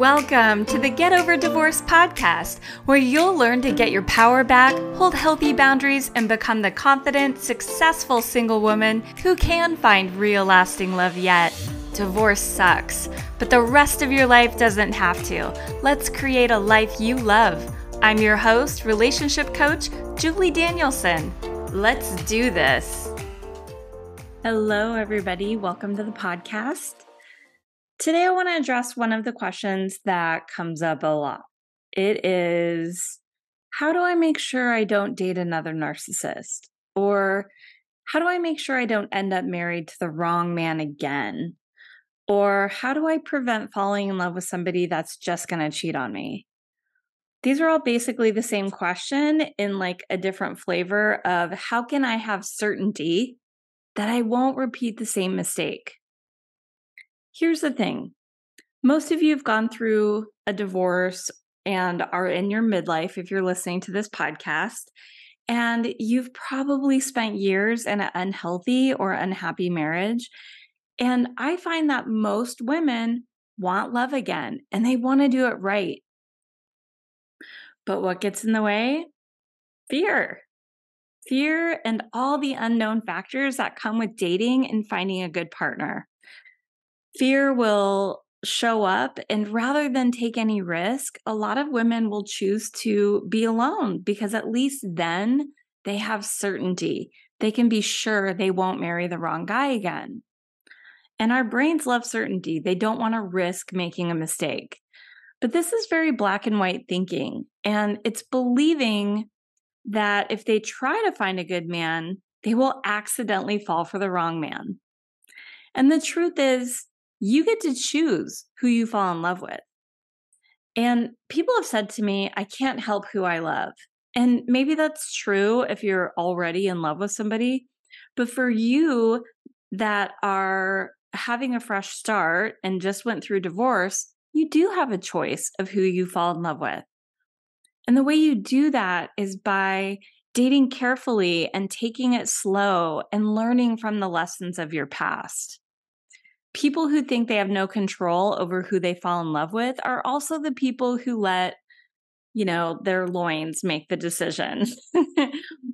Welcome to the Get Over Divorce podcast, where you'll learn to get your power back, hold healthy boundaries, and become the confident, successful single woman who can find real lasting love yet. Divorce sucks, but the rest of your life doesn't have to. Let's create a life you love. I'm your host, relationship coach, Julie Danielson. Let's do this. Hello, everybody. Welcome to the podcast. Today, I want to address one of the questions that comes up a lot. It is, how do I make sure I don't date another narcissist? Or how do I make sure I don't end up married to the wrong man again? Or how do I prevent falling in love with somebody that's just going to cheat on me? These are all basically the same question in like a different flavor of how can I have certainty that I won't repeat the same mistake? Here's the thing. Most of you have gone through a divorce and are in your midlife if you're listening to this podcast, and you've probably spent years in an unhealthy or unhappy marriage. And I find that most women want love again and they want to do it right. But what gets in the way? Fear. Fear and all the unknown factors that come with dating and finding a good partner. Fear will show up, and rather than take any risk, a lot of women will choose to be alone because at least then they have certainty. They can be sure they won't marry the wrong guy again. And our brains love certainty. They don't want to risk making a mistake. But this is very black and white thinking, and it's believing that if they try to find a good man, they will accidentally fall for the wrong man. And the truth is, you get to choose who you fall in love with. And people have said to me, I can't help who I love. And maybe that's true if you're already in love with somebody. But for you that are having a fresh start and just went through divorce, you do have a choice of who you fall in love with. And the way you do that is by dating carefully and taking it slow and learning from the lessons of your past. People who think they have no control over who they fall in love with are also the people who let, their loins make the decision.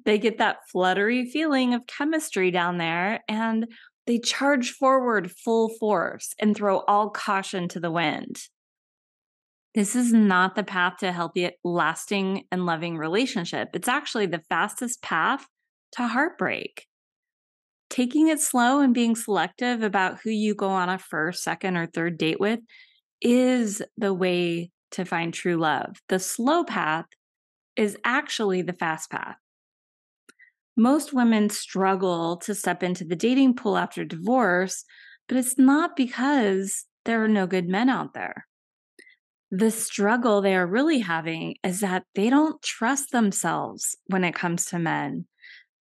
They get that fluttery feeling of chemistry down there and they charge forward full force and throw all caution to the wind. This is not the path to a healthy, lasting, and loving relationship. It's actually the fastest path to heartbreak. Taking it slow and being selective about who you go on a first, second, or third date with is the way to find true love. The slow path is actually the fast path. Most women struggle to step into the dating pool after divorce, but it's not because there are no good men out there. The struggle they are really having is that they don't trust themselves when it comes to men.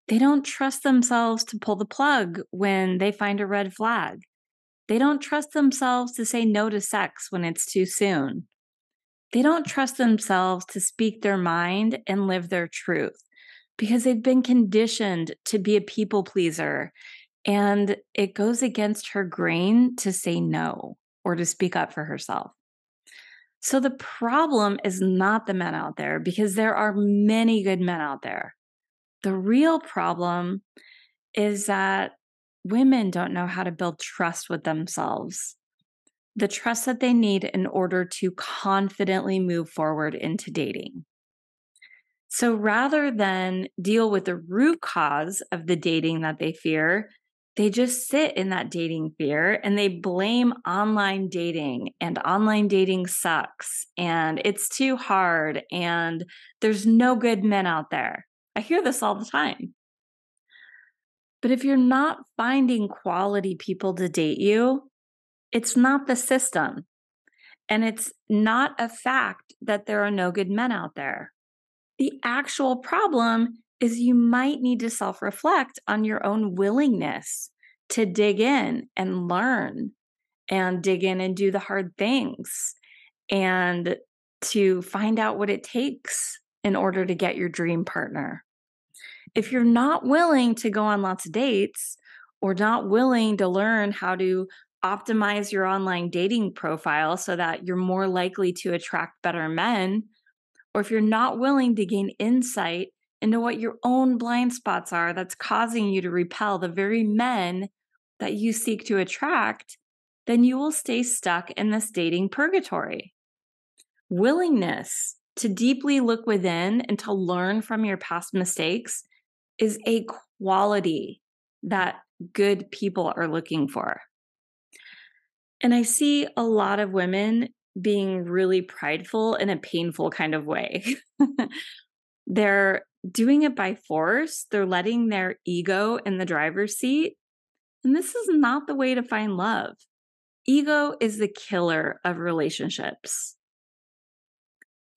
They don't trust themselves to pull the plug when they find a red flag. They don't trust themselves to say no to sex when it's too soon. They don't trust themselves to speak their mind and live their truth because they've been conditioned to be a people pleaser, and it goes against her grain to say no or to speak up for herself. So the problem is not the men out there because there are many good men out there. The real problem is that women don't know how to build trust with themselves, the trust that they need in order to confidently move forward into dating. So rather than deal with the root cause of the dating that they fear, they just sit in that dating fear and they blame online dating, and online dating sucks, and it's too hard, and there's no good men out there. I hear this all the time. But if you're not finding quality people to date you, it's not the system. And it's not a fact that there are no good men out there. The actual problem is you might need to self-reflect on your own willingness to dig in and learn and dig in and do the hard things and to find out what it takes in order to get your dream partner. If you're not willing to go on lots of dates or not willing to learn how to optimize your online dating profile so that you're more likely to attract better men, or if you're not willing to gain insight into what your own blind spots are that's causing you to repel the very men that you seek to attract, then you will stay stuck in this dating purgatory. Willingness to deeply look within and to learn from your past mistakes is a quality that good people are looking for. And I see a lot of women being really prideful in a painful kind of way. They're doing it by force. They're letting their ego in the driver's seat. And this is not the way to find love. Ego is the killer of relationships.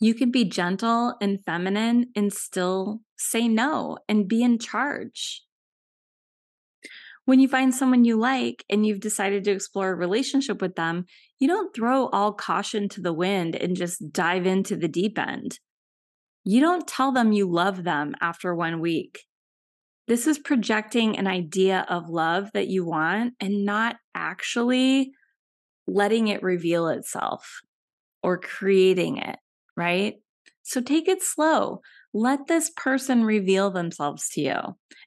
You can be gentle and feminine and still say no and be in charge. When you find someone you like and you've decided to explore a relationship with them, you don't throw all caution to the wind and just dive into the deep end. You don't tell them you love them after 1 week. This is projecting an idea of love that you want and not actually letting it reveal itself or creating it, right? So take it slow. Let this person reveal themselves to you.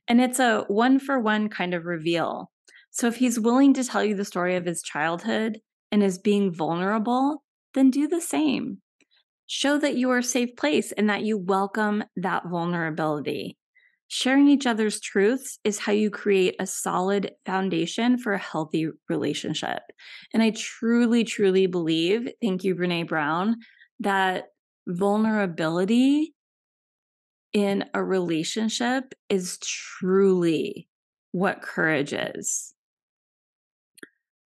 And it's a one-for-one kind of reveal. So if he's willing to tell you the story of his childhood and is being vulnerable, then do the same. Show that you are a safe place and that you welcome that vulnerability. Sharing each other's truths is how you create a solid foundation for a healthy relationship. And I truly, truly believe, thank you, Brené Brown, that vulnerability in a relationship is truly what courage is.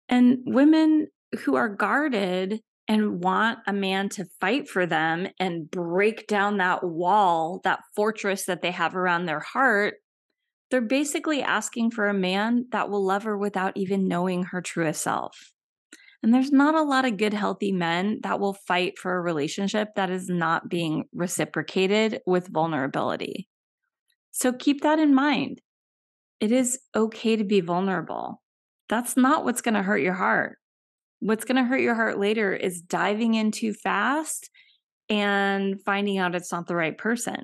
And women who are guarded and want a man to fight for them and break down that wall, that fortress that they have around their heart, they're basically asking for a man that will love her without even knowing her truest self. And there's not a lot of good, healthy men that will fight for a relationship that is not being reciprocated with vulnerability. So keep that in mind. It is okay to be vulnerable. That's not what's going to hurt your heart. What's going to hurt your heart later is diving in too fast and finding out it's not the right person.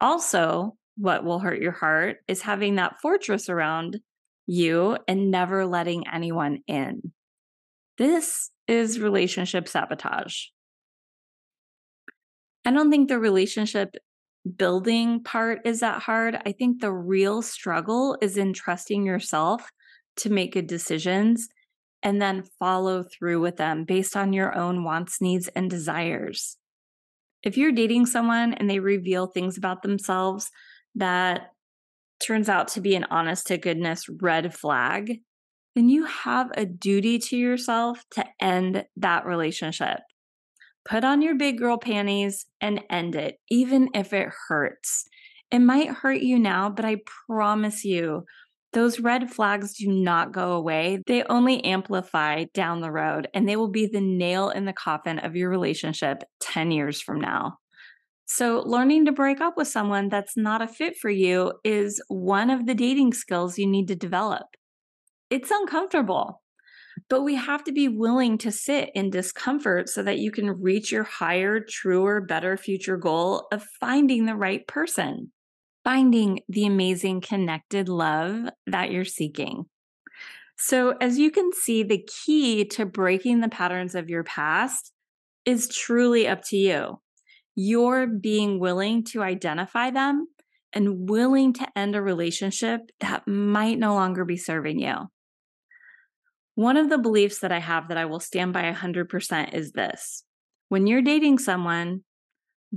Also, what will hurt your heart is having that fortress around you and never letting anyone in. This is relationship sabotage. I don't think the relationship building part is that hard. I think the real struggle is in trusting yourself to make good decisions and then follow through with them based on your own wants, needs, and desires. If you're dating someone and they reveal things about themselves that turns out to be an honest to goodness red flag, then you have a duty to yourself to end that relationship. Put on your big girl panties and end it, even if it hurts. It might hurt you now, but I promise you, those red flags do not go away. They only amplify down the road, and they will be the nail in the coffin of your relationship 10 years from now. So learning to break up with someone that's not a fit for you is one of the dating skills you need to develop. It's uncomfortable, but we have to be willing to sit in discomfort so that you can reach your higher, truer, better future goal of finding the right person. Finding the amazing connected love that you're seeking. So as you can see, the key to breaking the patterns of your past is truly up to you. You're being willing to identify them and willing to end a relationship that might no longer be serving you. One of the beliefs that I have that I will stand by 100% is this. When you're dating someone,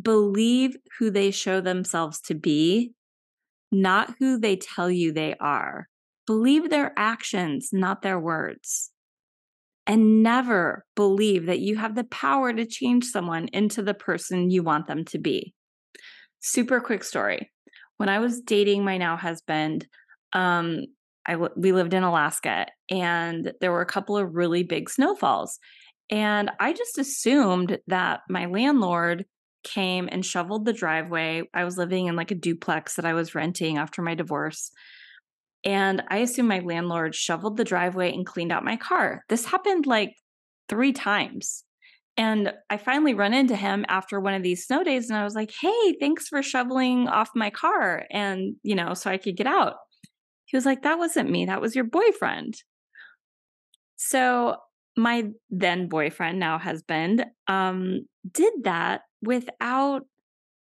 believe who they show themselves to be, not who they tell you they are. Believe their actions, not their words. And never believe that you have the power to change someone into the person you want them to be. Super quick story. When I was dating my now husband, we lived in Alaska, and there were a couple of really big snowfalls. And I just assumed that my landlord came and shoveled the driveway. I was living in like a duplex that I was renting after my divorce. And I assume my landlord shoveled the driveway and cleaned out my car. This happened like 3 times. And I finally run into him after one of these snow days. And I was like, hey, thanks for shoveling off my car. And, you know, so I could get out. He was like, that wasn't me. That was your boyfriend. So my then boyfriend, now husband, did that without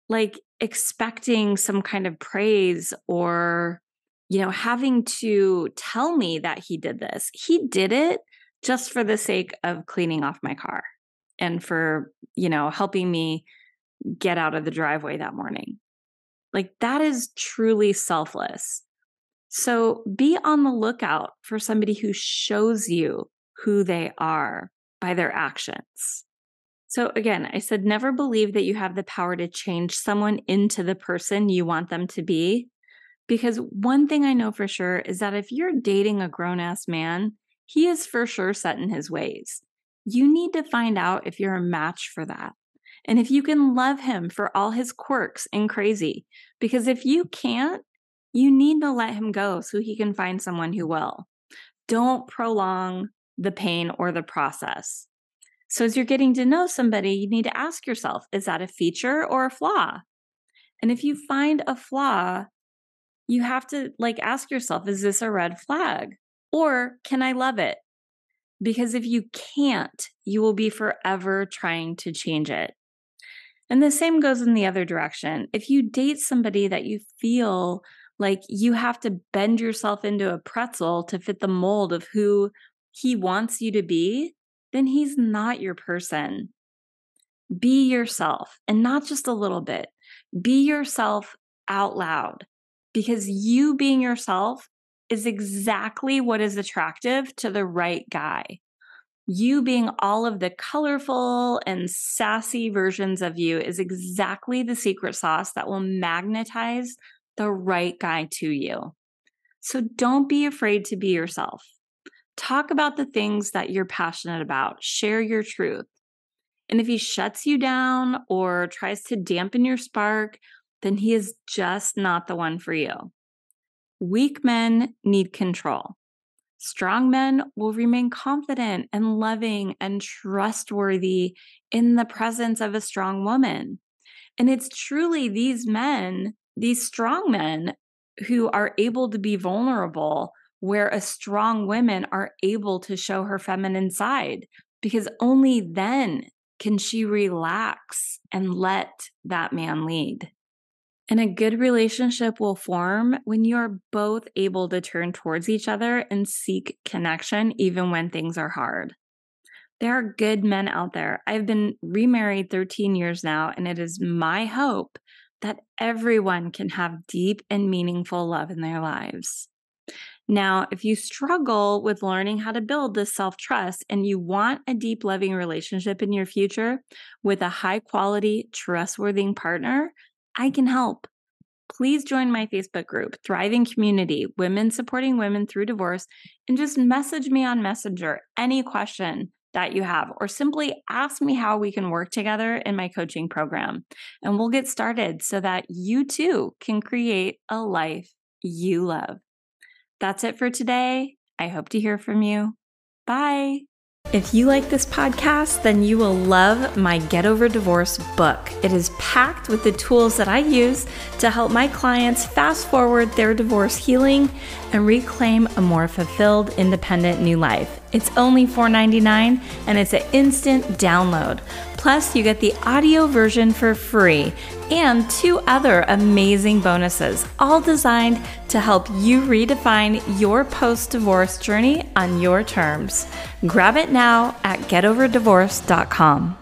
like expecting some kind of praise or, you know, having to tell me that he did this. He did it just for the sake of cleaning off my car and for, you know, helping me get out of the driveway that morning. Like, that is truly selfless. So be on the lookout for somebody who shows you who they are by their actions. So again, I said, never believe that you have the power to change someone into the person you want them to be. Because one thing I know for sure is that if you're dating a grown-ass man, he is for sure set in his ways. You need to find out if you're a match for that. And if you can love him for all his quirks and crazy. Because if you can't, you need to let him go so he can find someone who will. Don't prolong the pain or the process. So as you're getting to know somebody, you need to ask yourself, is that a feature or a flaw? And if you find a flaw, you have to like ask yourself, is this a red flag? Or can I love it? Because if you can't, you will be forever trying to change it. And the same goes in the other direction. If you date somebody that you feel like you have to bend yourself into a pretzel to fit the mold of who he wants you to be, then he's not your person. Be yourself, and not just a little bit. Be yourself out loud, because you being yourself is exactly what is attractive to the right guy. You being all of the colorful and sassy versions of you is exactly the secret sauce that will magnetize the right guy to you. So don't be afraid to be yourself. Talk about the things that you're passionate about. Share your truth. And if he shuts you down or tries to dampen your spark, then he is just not the one for you. Weak men need control. Strong men will remain confident and loving and trustworthy in the presence of a strong woman. And it's truly these men, these strong men, who are able to be vulnerable, where a strong woman are able to show her feminine side, because only then can she relax and let that man lead. And a good relationship will form when you're both able to turn towards each other and seek connection, even when things are hard. There are good men out there. I've been remarried 13 years now, and it is my hope that everyone can have deep and meaningful love in their lives. Now, if you struggle with learning how to build this self-trust and you want a deep, loving relationship in your future with a high-quality, trustworthy partner, I can help. Please join my Facebook group, Thriving Community, Women Supporting Women Through Divorce, and just message me on Messenger any question that you have, or simply ask me how we can work together in my coaching program. And we'll get started so that you too can create a life you love. That's it for today. I hope to hear from you. Bye. If you like this podcast, then you will love my Get Over Divorce book. It is packed with the tools that I use to help my clients fast forward their divorce healing and reclaim a more fulfilled, independent new life. It's only $4.99 and it's an instant download. Plus, you get the audio version for free and 2 other amazing bonuses, all designed to help you redefine your post-divorce journey on your terms. Grab it now at getoverdivorce.com.